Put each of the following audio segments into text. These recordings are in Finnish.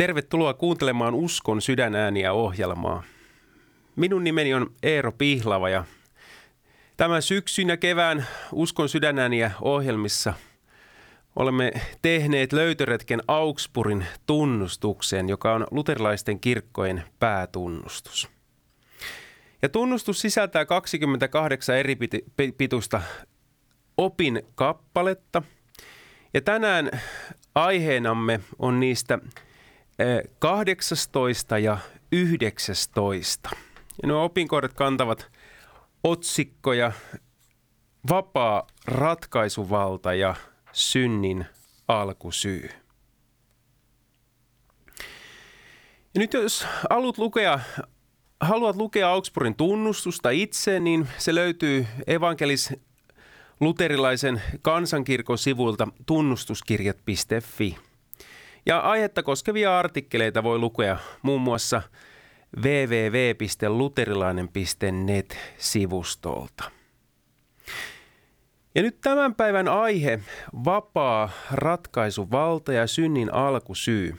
Tervetuloa kuuntelemaan Uskon sydänääniä ohjelmaa. Minun nimeni on Eero Pihlava ja tämän syksyn ja kevään Uskon sydänääniä ohjelmissa olemme tehneet löytöretken Augsburgin tunnustukseen, joka on luterilaisten kirkkojen päätunnustus. Ja tunnustus sisältää 28 eri pituista opinkappaletta. Ja tänään aiheenamme on niistä 18 ja 19. Ja nuo opinkohdat kantavat otsikkoja Vapaa ratkaisuvalta ja synnin alkusyy. Ja nyt jos haluat lukea Augsburgin tunnustusta itse, niin se löytyy evankelis-luterilaisen kansankirkon sivuilta tunnustuskirjat.fi. Ja aihetta koskevia artikkeleita voi lukea muun muassa www.luterilainen.net-sivustolta. Ja nyt tämän päivän aihe, vapaa ratkaisuvalta ja synnin alkusyy,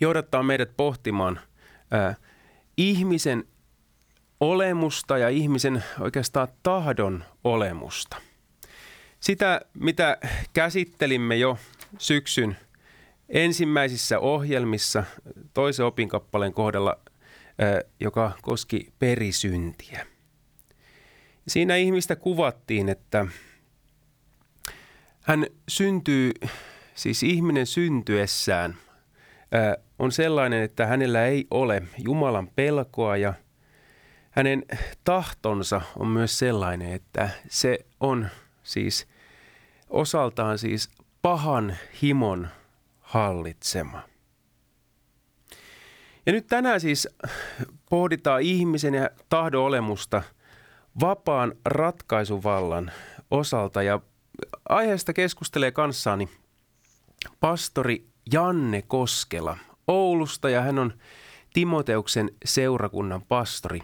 johdattaa meidät pohtimaan ihmisen olemusta ja ihmisen oikeastaan tahdon olemusta. Sitä, mitä käsittelimme jo syksyn ensimmäisissä ohjelmissa toisen opinkappaleen kohdalla, joka koski perisyntiä. Siinä ihmistä kuvattiin, että hän syntyy, siis ihminen syntyessään on sellainen, että hänellä ei ole Jumalan pelkoa ja hänen tahtonsa on myös sellainen, että se on siis osaltaan siis pahan himon hallitsema. Ja nyt tänään siis pohditaan ihmisen ja tahdon olemusta vapaan ratkaisuvallan osalta, ja aiheesta keskustelee kanssani pastori Janne Koskela Oulusta, ja hän on Timoteuksen seurakunnan pastori.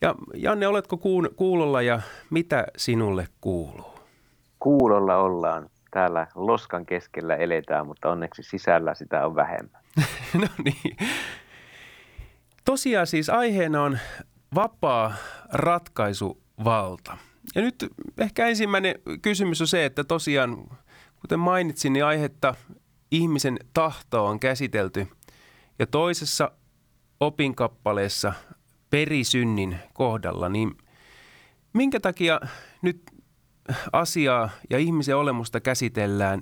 Ja Janne, oletko kuulolla ja mitä sinulle kuuluu? Kuulolla ollaan. Täällä loskan keskellä eletään, mutta onneksi sisällä sitä on vähemmän. No niin. Tosiaan siis aiheena on vapaa ratkaisuvalta. Ja nyt ehkä ensimmäinen kysymys on se, että tosiaan, kuten mainitsin, niin aihetta ihmisen tahtoa on käsitelty. Ja toisessa opinkappaleessa perisynnin kohdalla, niin minkä takia nyt asiaa ja ihmisen olemusta käsitellään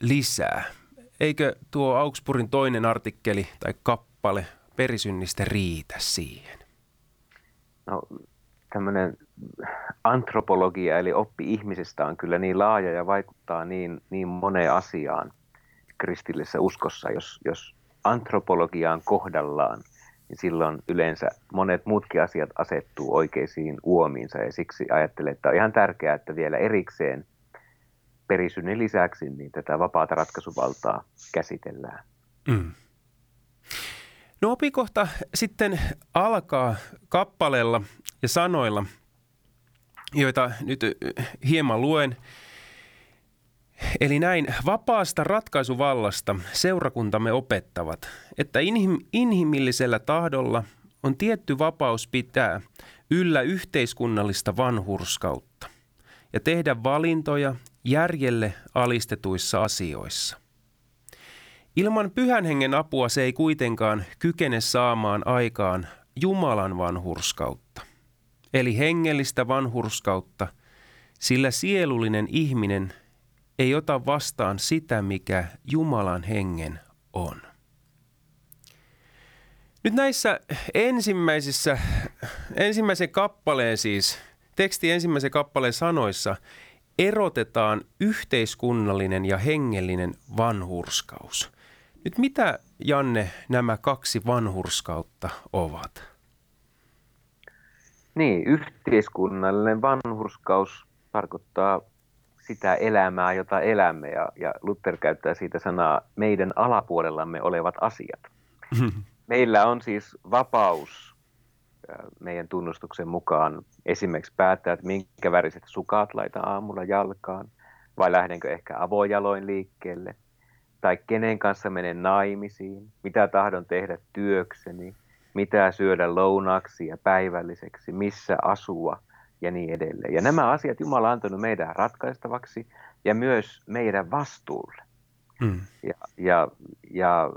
lisää? Eikö tuo Augsburgin toinen artikkeli tai kappale perisynnistä riitä siihen? No, tämmöinen antropologia eli oppi ihmisestä on kyllä niin laaja ja vaikuttaa niin moneen asiaan kristillisessä uskossa. Jos antropologiaan kohdallaan, niin silloin yleensä monet muutkin asiat asettuu oikeisiin uomiinsa, ja siksi ajattelen, että on ihan tärkeää, että vielä erikseen perisynnin lisäksi niin tätä vapaata ratkaisuvaltaa käsitellään. Mm. No, opikohta sitten alkaa kappaleella ja sanoilla, joita nyt hieman luen. Eli näin, vapaasta ratkaisuvallasta seurakuntamme opettavat, että inhimillisellä tahdolla on tietty vapaus pitää yllä yhteiskunnallista vanhurskautta ja tehdä valintoja järjelle alistetuissa asioissa. Ilman Pyhän Hengen apua se ei kuitenkaan kykene saamaan aikaan Jumalan vanhurskautta, eli hengellistä vanhurskautta, sillä sielullinen ihminen ei ota vastaan sitä, mikä Jumalan hengen on. Nyt näissä ensimmäisen kappaleen siis, teksti ensimmäisen kappaleen sanoissa erotetaan yhteiskunnallinen ja hengellinen vanhurskaus. Nyt mitä, Janne, nämä kaksi vanhurskautta ovat? Niin, yhteiskunnallinen vanhurskaus tarkoittaa sitä elämää, jota elämme, ja Luther käyttää siitä sanaa meidän alapuolellamme olevat asiat. Meillä on siis vapaus meidän tunnustuksen mukaan esimerkiksi päättää, että minkä väriset sukat laitan aamulla jalkaan, vai lähdenkö ehkä avojaloin liikkeelle, tai kenen kanssa menen naimisiin, mitä tahdon tehdä työkseni, mitä syödä lounaksi ja päivälliseksi, missä asua ja niin edelleen. Ja nämä asiat Jumala on antanut meidän ratkaistavaksi ja myös meidän vastuulle. Mm. Ja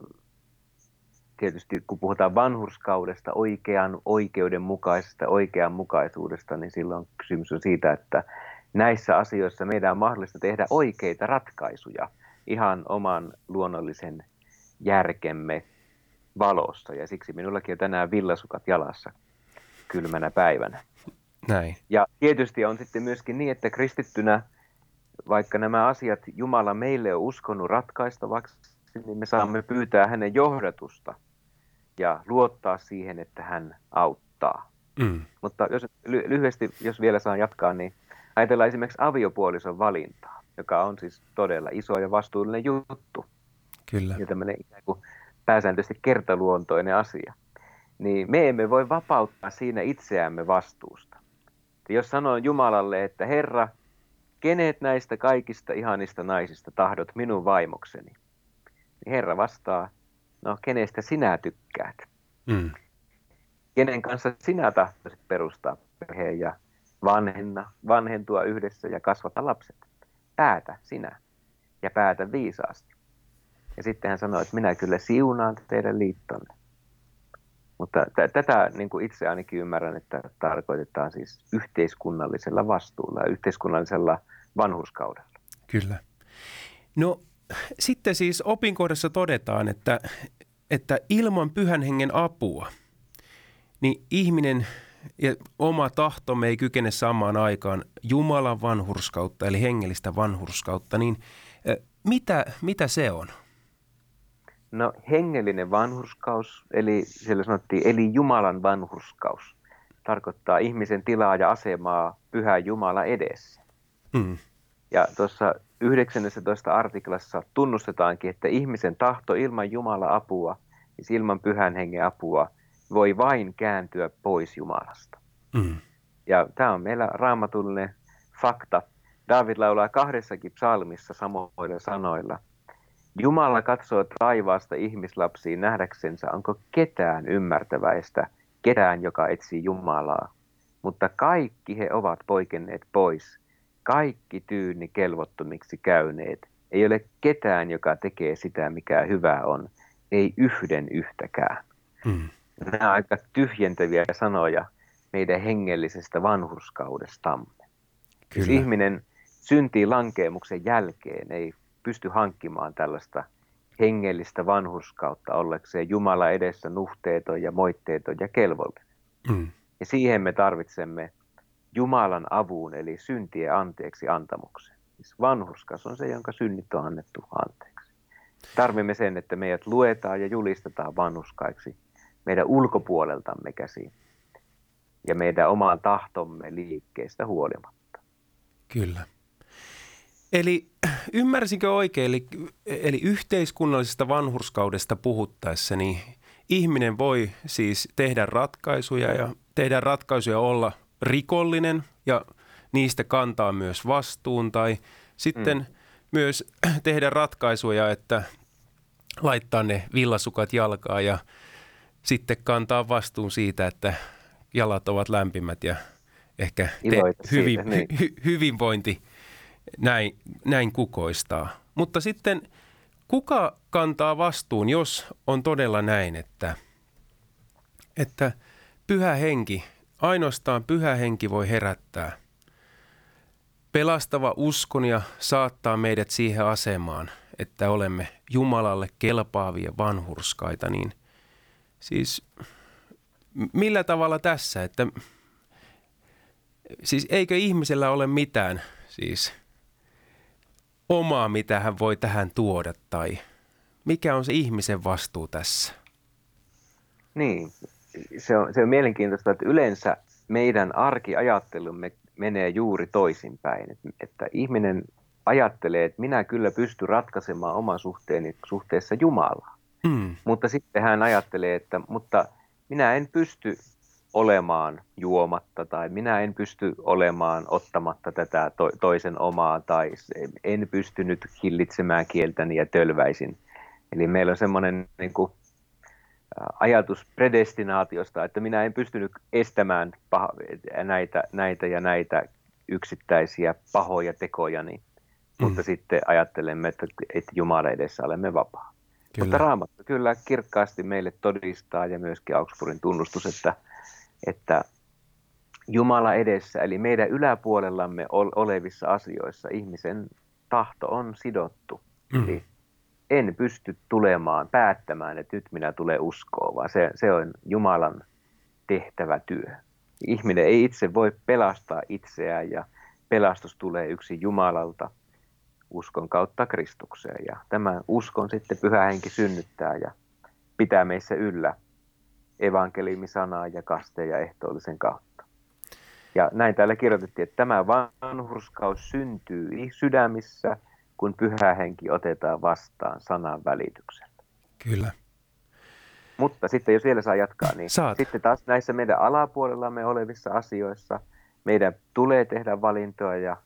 tietysti kun puhutaan vanhurskaudesta, oikeudenmukaisesta, oikeanmukaisuudesta, niin silloin kysymys on siitä, että näissä asioissa meidän on mahdollista tehdä oikeita ratkaisuja ihan oman luonnollisen järkemme valossa. Ja siksi minullakin on tänään villasukat jalassa kylmänä päivänä. Näin. Ja tietysti on sitten myöskin niin, että kristittynä, vaikka nämä asiat Jumala meille on uskonut ratkaistavaksi, niin me saamme pyytää hänen johdatusta ja luottaa siihen, että hän auttaa. Mm. Mutta jos, lyhyesti, jos vielä saan jatkaa, niin ajatellaan esimerkiksi aviopuolison valintaa, joka on siis todella iso ja vastuullinen juttu. Kyllä. Ja tämmöinen pääsääntöisesti kertaluontoinen asia. Niin me emme voi vapauttaa siinä itseämme vastuusta. Jos sanon Jumalalle, että Herra, kenet näistä kaikista ihanista naisista tahdot minun vaimokseni? Herra vastaa, no kenestä sinä tykkäät? Mm. Kenen kanssa sinä tahtoisit perustaa perheen ja vanhentua yhdessä ja kasvata lapset? Päätä sinä ja päätä viisaasti. Ja sitten hän sanoi, että minä kyllä siunaan teidän liittonne. Mutta tätä niin kuin itse ainakin ymmärrän, että tarkoitetaan siis yhteiskunnallisella vastuulla ja yhteiskunnallisella vanhurskaudella. Kyllä. No sitten siis opinkohdassa todetaan, että ilman Pyhän Hengen apua, niin ihminen ja oma tahtomme ei kykene samaan aikaan Jumalan vanhurskautta, eli hengellistä vanhurskautta, niin mitä se on? No hengellinen vanhurskaus, eli siellä sanottiin, eli Jumalan vanhurskaus, tarkoittaa ihmisen tilaa ja asemaa Pyhän Jumala edessä. Mm. Ja tuossa 19. artiklassa tunnustetaankin, että ihmisen tahto ilman Jumala-apua, siis ilman Pyhän Hengen apua, voi vain kääntyä pois Jumalasta. Mm. Ja tämä on meillä raamatullinen fakta. Daavid laulaa 2 psalmissa samoilla sanoilla. Jumala katsoo taivaasta ihmislapsiin nähdäksensä, onko ketään ymmärtäväistä, ketään, joka etsii Jumalaa. Mutta kaikki he ovat poikenneet pois, kaikki tyyni kelvottomiksi käyneet. Ei ole ketään, joka tekee sitä, mikä hyvää on, ei yhden yhtäkään. Mm. Nämä ovat aika tyhjentäviä sanoja meidän hengellisestä vanhurskaudestamme. Kyllä. Jos ihminen syntii lankeemuksen jälkeen, ei pysty hankkimaan tällaista hengellistä vanhurskautta ollakseen Jumala edessä nuhteeton ja moitteeton ja kelvollinen. Mm. Ja siihen me tarvitsemme Jumalan avun, eli syntien anteeksi antamuksen. Siis vanhurskas on se, jonka synnit on annettu anteeksi. Tarvimme sen, että meidät luetaan ja julistetaan vanhurskaiksi meidän ulkopuoleltamme käsiin ja meidän omaan tahtomme liikkeestä huolimatta. Kyllä. Eli ymmärsinkö oikein, eli yhteiskunnallisesta vanhurskaudesta puhuttaessa, niin ihminen voi siis tehdä ratkaisuja olla rikollinen ja niistä kantaa myös vastuun, tai sitten myös tehdä ratkaisuja, että laittaa ne villasukat jalkaan ja sitten kantaa vastuun siitä, että jalat ovat lämpimät ja ehkä hyvinvointi näin kukoistaa. Mutta sitten kuka kantaa vastuun, jos on todella näin, että Pyhä Henki, ainoastaan Pyhä Henki voi herättää pelastava uskon ja saattaa meidät siihen asemaan, että olemme Jumalalle kelpaavia vanhurskaita, niin siis millä tavalla tässä, että siis eikö ihmisellä ole mitään siis omaa, mitä hän voi tähän tuoda, tai mikä on se ihmisen vastuu tässä? Niin, se on mielenkiintoista, että yleensä meidän arkiajattelumme menee juuri toisinpäin. Että ihminen ajattelee, että minä kyllä pystyn ratkaisemaan oman suhteeni suhteessa Jumalaan. Mm. Mutta sitten hän ajattelee, että mutta minä en pysty olemaan juomatta tai minä en pysty olemaan ottamatta tätä toisen omaa tai en pysty nyt hillitsemään kieltäni ja tölväisin. Eli meillä on semmoinen niin kuin ajatus predestinaatiosta, että minä en pystynyt estämään näitä yksittäisiä pahoja tekojani, mutta sitten ajattelemme, että Jumala edessä olemme vapaa. Kyllä. Mutta Raamattu kyllä kirkkaasti meille todistaa ja myöskin Augsburgin tunnustus, että Jumala edessä, eli meidän yläpuolellamme olevissa asioissa ihmisen tahto on sidottu. Eli en pysty tulemaan, päättämään, että nyt minä tulen uskoon, vaan se on Jumalan tehtävä työ. Ihminen ei itse voi pelastaa itseään ja pelastus tulee yksin Jumalalta uskon kautta Kristukseen. Ja tämän uskon sitten Pyhä Henki synnyttää ja pitää meissä yllä evankeliumisanaa ja kasteen ja ehtoollisen kautta. Ja näin täällä kirjoitettiin, että tämä vanhurskaus syntyy sydämissä, kun Pyhä Henki otetaan vastaan sanan välityksellä. Kyllä. Mutta sitten jos vielä saa jatkaa, niin sitten taas näissä meidän alapuolellamme olevissa asioissa meidän tulee tehdä valintoja ja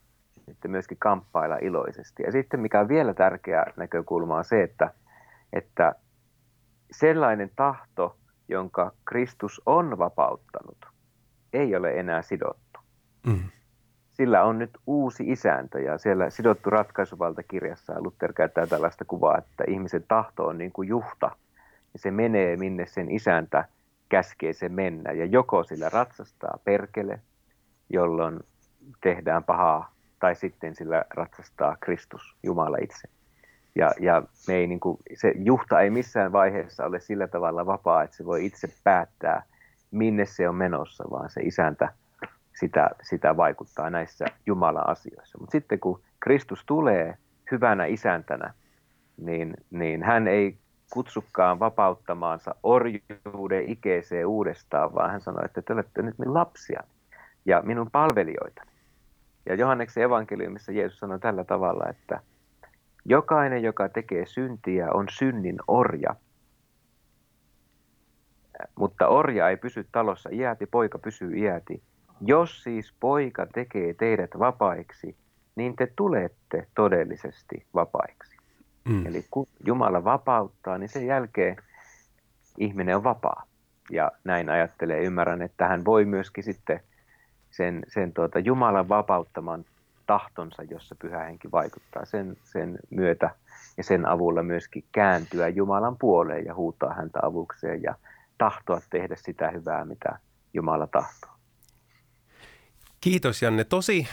sitten myöskin kamppailla iloisesti. Ja sitten mikä on vielä tärkeä näkökulma on se, että sellainen tahto, jonka Kristus on vapauttanut, ei ole enää sidottu. Sillä on nyt uusi isääntö ja siellä sidottu ratkaisuvaltakirjassa ja Luther käyttää tällaista kuvaa, että ihmisen tahto on niin kuin juhta. Ja se menee minne sen isäntä käskee se mennä ja joko sillä ratsastaa perkele, jolloin tehdään pahaa, tai sitten sillä ratsastaa Kristus, Jumala itse. Ja me ei niin kuin, se juhta ei missään vaiheessa ole sillä tavalla vapaa, että se voi itse päättää, minne se on menossa, vaan se isäntä sitä vaikuttaa näissä Jumalan asioissa. Mutta sitten kun Kristus tulee hyvänä isäntänä, niin hän ei kutsukaan vapauttamaansa orjuuden ikeeseen uudestaan, vaan hän sanoi, että te olette nyt minun lapsia ja minun palvelijoitani. Ja Johanneksen evankeliumissa Jeesus sanoi tällä tavalla, että jokainen, joka tekee syntiä, on synnin orja. Mutta orja ei pysy talossa iäti, poika pysyy iäti. Jos siis poika tekee teidät vapaiksi, niin te tulette todellisesti vapaiksi. Eli kun Jumala vapauttaa, niin sen jälkeen ihminen on vapaa. Ja näin ajattelee, ymmärrän, että hän voi myöskin sitten sen Jumalan vapauttaman tahtonsa, jossa Pyhä Henki vaikuttaa sen myötä ja sen avulla myöskin kääntyä Jumalan puoleen ja huutaa häntä avukseen ja tahtoa tehdä sitä hyvää, mitä Jumala tahtoo. Kiitos Janne. Tosi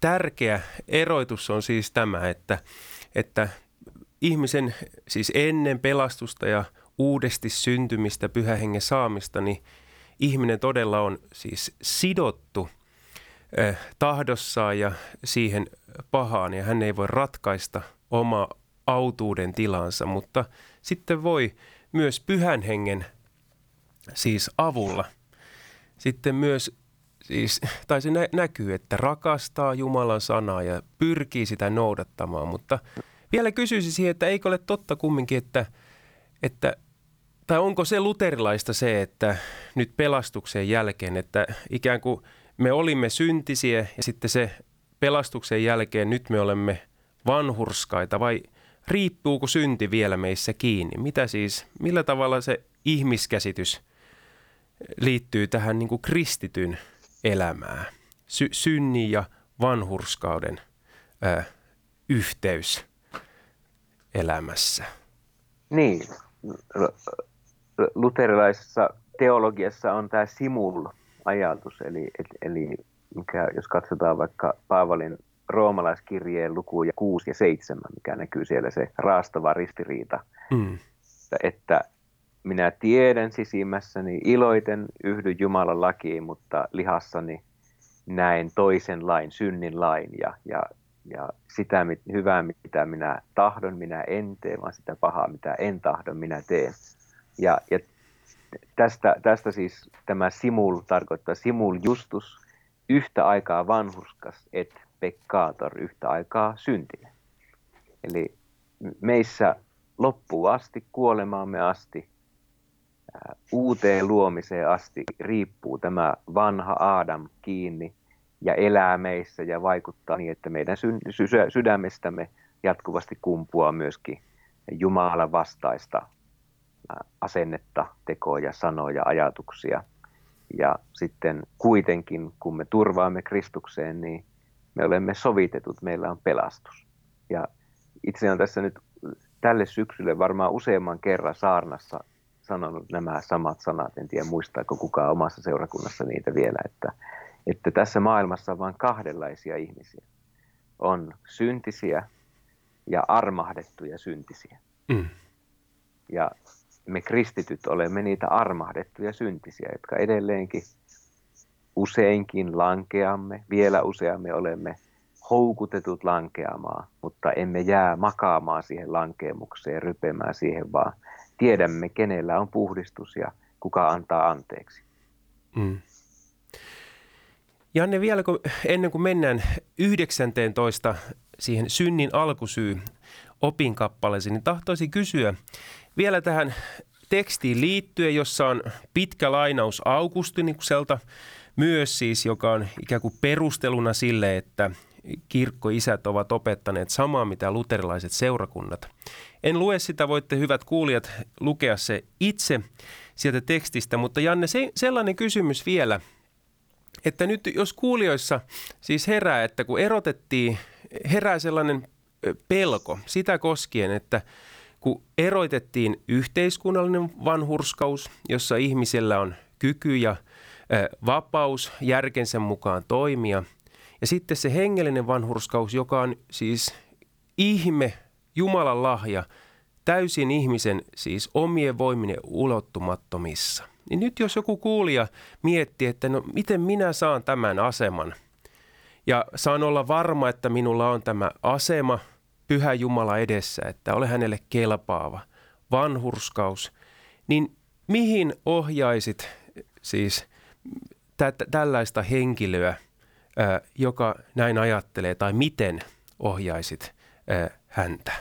tärkeä erotus on siis tämä, että ihmisen siis ennen pelastusta ja uudesti syntymistä, Pyhän Hengen saamista, niin ihminen todella on siis sidottu tahdossaan ja siihen pahaan ja hän ei voi ratkaista oma autuuden tilansa, mutta sitten voi myös Pyhän Hengen siis avulla sitten myös tai se näkyy, että rakastaa Jumalan sanaa ja pyrkii sitä noudattamaan, mutta vielä kysyisin siihen, että eikö ole totta kumminkin, että tai onko se luterilaista se, että nyt pelastuksen jälkeen, että ikään kuin me olimme syntisiä ja sitten se pelastuksen jälkeen nyt me olemme vanhurskaita vai riippuuko synti vielä meissä kiinni? Mitä siis, millä tavalla se ihmiskäsitys liittyy tähän niin kuin kristityn elämää, synnin ja vanhurskauden yhteys elämässä? Niin, luterilaisessa teologiassa on tämä simul-ajatus, eli mikä, jos katsotaan vaikka Paavalin roomalaiskirjeen lukuja 6 ja 7, mikä näkyy siellä se raastava ristiriita, että minä tiedän sisimmässäni iloiten yhdyn Jumalan lakiin, mutta lihassani näen toisen lain, synnin lain ja sitä hyvää, mitä minä tahdon, minä en tee, vaan sitä pahaa, mitä en tahdo, minä teen. Ja tästä siis tämä simul tarkoittaa simul justus, yhtä aikaa vanhurskas et peccator, yhtä aikaa syntinen. Eli meissä loppuun asti, kuolemaamme asti, uuteen luomiseen asti riippuu tämä vanha Aadam kiinni ja elää meissä ja vaikuttaa niin, että meidän sydämestämme jatkuvasti kumpuaa myöskin Jumalan vastaista asennetta, tekoja, sanoja, ajatuksia. Ja sitten kuitenkin, kun me turvaamme Kristukseen, niin me olemme sovitetut, meillä on pelastus. Ja itse on tässä nyt tälle syksylle varmaan useamman kerran saarnassa sanonut nämä samat sanat. En tiedä, muistaako kukaan omassa seurakunnassa niitä vielä, että tässä maailmassa on vain kahdenlaisia ihmisiä. On syntisiä ja armahdettuja syntisiä. Mm. Ja me kristityt olemme niitä armahdettuja syntisiä, jotka edelleenkin useinkin lankeamme, vielä useammin olemme houkutetut lankeamaan, mutta emme jää makaamaan siihen lankeamukseen, rypemään siihen, vaan tiedämme, kenellä on puhdistus ja kuka antaa anteeksi. Mm. Janne, vielä ennen kuin mennään 19. siihen synnin alkusyy opinkappaleeseen, niin tahtoisin kysyä vielä tähän tekstiin liittyen, jossa on pitkä lainaus Augustinikselta myös siis, joka on ikään kuin perusteluna sille, että kirkkoisät ovat opettaneet samaa, mitä luterilaiset seurakunnat. En lue sitä, voitte hyvät kuulijat lukea se itse sieltä tekstistä, mutta Janne, sellainen kysymys vielä, että nyt jos kuulijoissa siis herää, että kun erotettiin, herää sellainen pelko sitä koskien, että kun erotettiin yhteiskunnallinen vanhurskaus, jossa ihmisellä on kyky ja vapaus järkensä mukaan toimia, ja sitten se hengellinen vanhurskaus, joka on siis ihme, Jumalan lahja, täysin ihmisen siis omien voiminen ulottumattomissa. Niin nyt jos joku kuulija miettii, että no miten minä saan tämän aseman ja saan olla varma, että minulla on tämä asema Pyhä Jumala edessä, että ole hänelle kelpaava vanhurskaus, niin mihin ohjaisit siis tällaista henkilöä, joka näin ajattelee, tai miten ohjaisit häntä?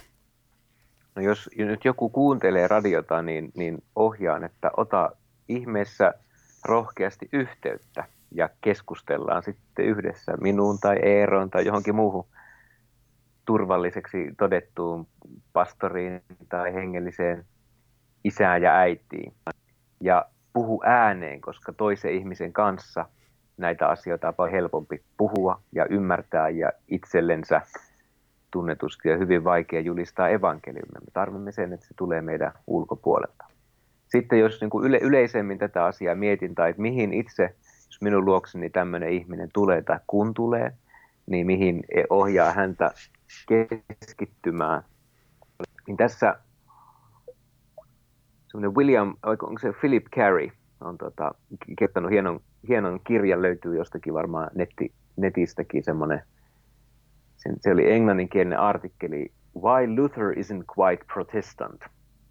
No jos nyt joku kuuntelee radiota, niin ohjaan, että ota ihmeessä rohkeasti yhteyttä ja keskustellaan sitten yhdessä minuun tai Eeroon tai johonkin muuhun turvalliseksi todettuun pastoriin tai hengelliseen isään ja äitiin. Ja puhu ääneen, koska toisen ihmisen kanssa näitä asioita on helpompi puhua ja ymmärtää, ja itsellensä tunnetusti ja hyvin vaikea julistaa evankeliumia. Me tarvitsemme sen, että se tulee meidän ulkopuolelta. Sitten jos niin yleisemmin tätä asiaa mietin, tai että mihin itse, jos minun luokseni tämmöinen ihminen tulee tai kun tulee, niin mihin ohjaa häntä keskittymään. Niin tässä semmoinen onko se Philip Carey, on kirjoittanut hienon kirjan, löytyy jostakin varmaan netistäkin semmoinen. Se oli englanninkielinen artikkeli Why Luther isn't quite Protestant.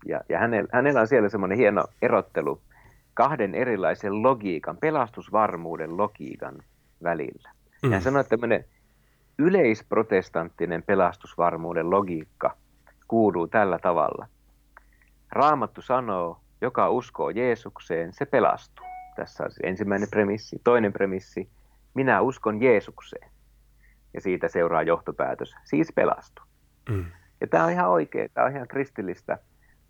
Ja hänellä on siellä semmoinen hieno erottelu kahden erilaisen logiikan, pelastusvarmuuden logiikan välillä. Mm. Hän sanoi, että tämmöinen yleisprotestanttinen pelastusvarmuuden logiikka kuuluu tällä tavalla. Raamattu sanoo, joka uskoo Jeesukseen, se pelastuu. Tässä on ensimmäinen premissi. Toinen premissi, minä uskon Jeesukseen. Ja siitä seuraa johtopäätös, siis pelastuu. Mm. Ja tämä on ihan oikea, tämä on ihan kristillistä.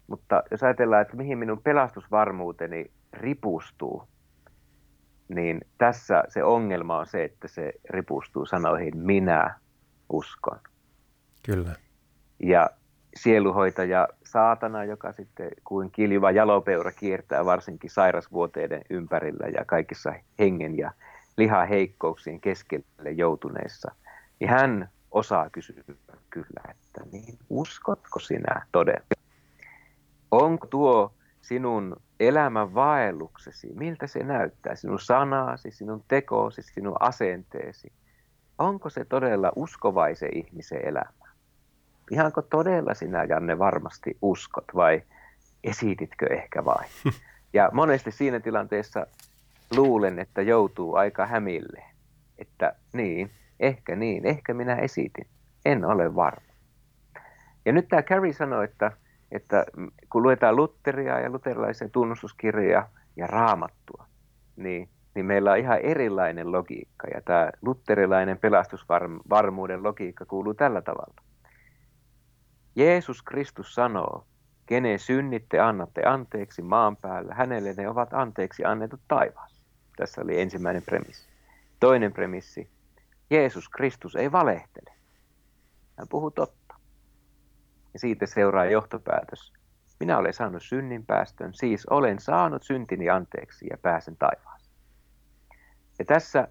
Mutta jos ajatellaan, että mihin minun pelastusvarmuuteni ripustuu, niin tässä se ongelma on se, että se ripustuu sanoihin minä uskon. Kyllä. Ja sielunhoitaja saatana, joka sitten kuin kiljuva jalopeura kiertää varsinkin sairasvuoteiden ympärillä ja kaikissa hengen ja lihaheikkouksin keskelle joutuneissa, niin hän osaa kysyä kyllä, että niin uskotko sinä todella? Onko tuo sinun elämän vaelluksesi, miltä se näyttää, sinun sanasi, sinun tekoosi, sinun asenteesi, onko se todella uskovaisen ihmisen elämä? Ihanko todella sinä, Janne, varmasti uskot vai esititkö ehkä vai? Ja monesti siinä tilanteessa luulen, että joutuu aika hämille, että niin, ehkä minä esitin, en ole varma. Ja nyt tämä Carey sanoi, että että kun luetaan Lutheria ja luterilaisia tunnustuskirjoja ja Raamattua, niin meillä on ihan erilainen logiikka. Ja tämä luterilainen pelastusvarmuuden logiikka kuuluu tällä tavalla. Jeesus Kristus sanoo, kenen synnit te annatte anteeksi maan päällä, hänelle ne ovat anteeksi annetut taivaassa. Tässä oli ensimmäinen premissi. Toinen premissi, Jeesus Kristus ei valehtele. Hän puhuu totta. Ja siitä seuraa johtopäätös. Minä olen saanut synnin päästön, siis olen saanut syntini anteeksi ja pääsen taivaaseen. Ja tässä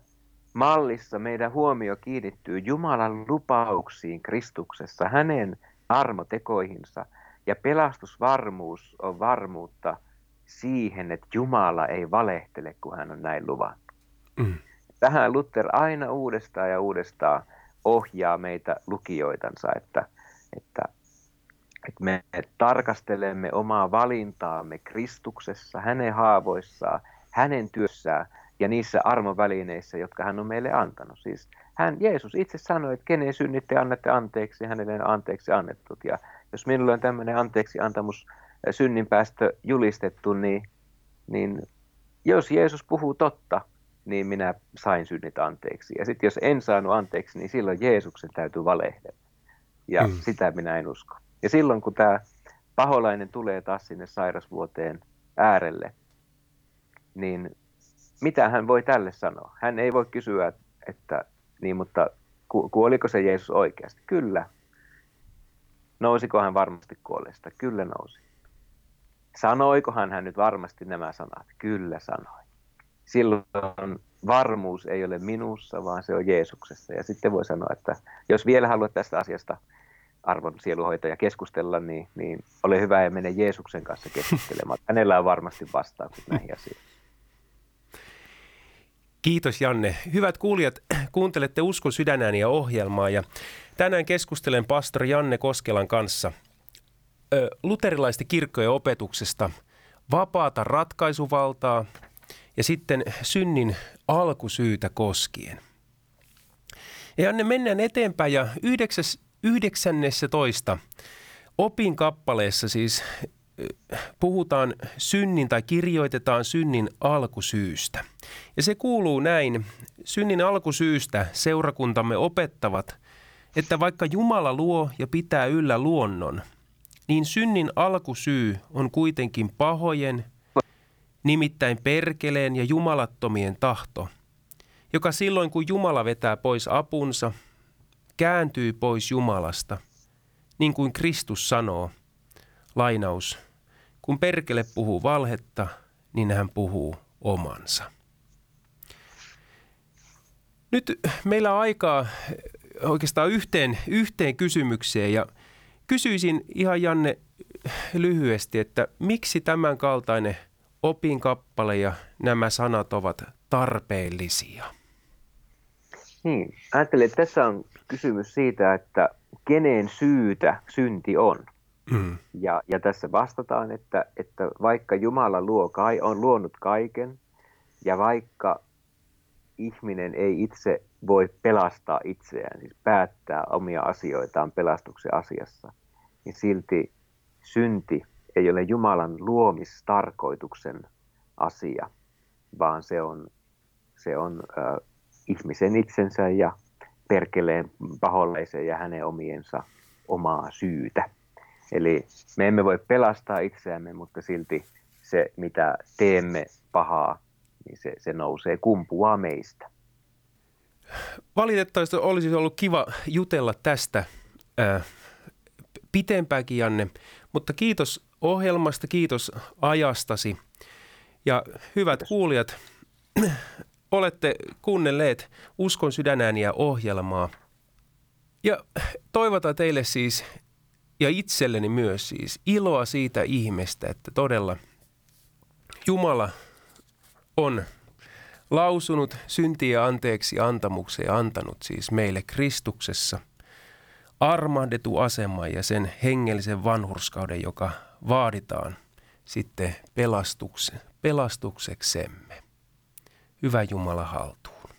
mallissa meidän huomio kiinnittyy Jumalan lupauksiin Kristuksessa, hänen armotekoihinsa. Ja pelastusvarmuus on varmuutta siihen, että Jumala ei valehtele, kun hän on näin luvannut. Mm. Tähän Luther aina uudestaan ja uudestaan ohjaa meitä lukijoitansa, että me tarkastelemme omaa valintaamme Kristuksessa, hänen haavoissaan, hänen työssään ja niissä armovälineissä, jotka hän on meille antanut. Siis Jeesus itse sanoi, että kenen synnit te annatte anteeksi, hänelle on anteeksi annettut. Ja jos minulla on tämmöinen anteeksiantamus synninpäästö julistettu, niin jos Jeesus puhuu totta, niin minä sain synnit anteeksi. Ja sitten jos en saanut anteeksi, niin silloin Jeesuksen täytyy valehdella. Ja sitä minä en usko. Ja silloin kun tämä paholainen tulee taas sinne sairasvuoteen äärelle, niin mitä hän voi tälle sanoa? Hän ei voi kysyä, että niin, mutta kuoliko se Jeesus oikeasti? Kyllä. Nousiko hän varmasti kuolleesta? Kyllä nousi. Sanoikohan hän nyt varmasti nämä sanat? Kyllä sanoi. Silloin varmuus ei ole minussa, vaan se on Jeesuksessa. Ja sitten voi sanoa, että jos vielä haluat tästä asiasta arvon sieluhoitaja keskustella, niin ole hyvä ja mene Jeesuksen kanssa keskustelemaan. Hänellä on varmasti vastaukset näihin asioihin. Kiitos Janne. Hyvät kuulijat, kuuntelette Uskon sydänääniä ohjelmaa ja tänään keskustelen pastori Janne Koskelan kanssa luterilaisten kirkkojen opetuksesta vapaata ratkaisuvaltaa ja sitten synnin alkusyytä koskien. Ja Janne, mennään eteenpäin ja 9.19. opin kappaleessa siis puhutaan synnin tai kirjoitetaan synnin alkusyystä. Ja se kuuluu näin, synnin alkusyystä seurakuntamme opettavat, että vaikka Jumala luo ja pitää yllä luonnon, niin synnin alkusyy on kuitenkin pahojen, nimittäin perkeleen ja jumalattomien tahto, joka silloin kun Jumala vetää pois apunsa, kääntyy pois Jumalasta, niin kuin Kristus sanoo, lainaus, kun perkele puhuu valhetta, niin hän puhuu omansa. Nyt meillä on aikaa oikeastaan yhteen kysymykseen ja kysyisin ihan Janne lyhyesti, että miksi tämän kaltainen opinkappale ja nämä sanat ovat tarpeellisia? Ajattelin, että tässä on kysymys siitä, että kenen syytä synti on. Ja tässä vastataan, että vaikka Jumala on luonut kaiken ja vaikka ihminen ei itse voi pelastaa itseään, siis päättää omia asioitaan pelastuksen asiassa, niin silti synti ei ole Jumalan luomistarkoituksen asia, vaan se on ihmisen itsensä ja perkeleen paholaisen ja hänen omiensa omaa syytä. Eli me emme voi pelastaa itseämme, mutta silti se, mitä teemme pahaa, niin se nousee kumpuaa meistä. Valitettavasti olisi ollut kiva jutella tästä pitempäänkin, Janne, mutta kiitos ohjelmasta, kiitos ajastasi. Ja hyvät kuulijat, olette kuunnelleet Uskon sydänääniä ohjelmaa. Ja toivotan teille siis... Ja itselleni myös siis iloa siitä ihmeestä, että todella Jumala on lausunut syntiä anteeksi antamuksen ja antanut siis meille Kristuksessa armahdetun aseman ja sen hengellisen vanhurskauden, joka vaaditaan sitten pelastukseksemme. Hyvä Jumala haltuun.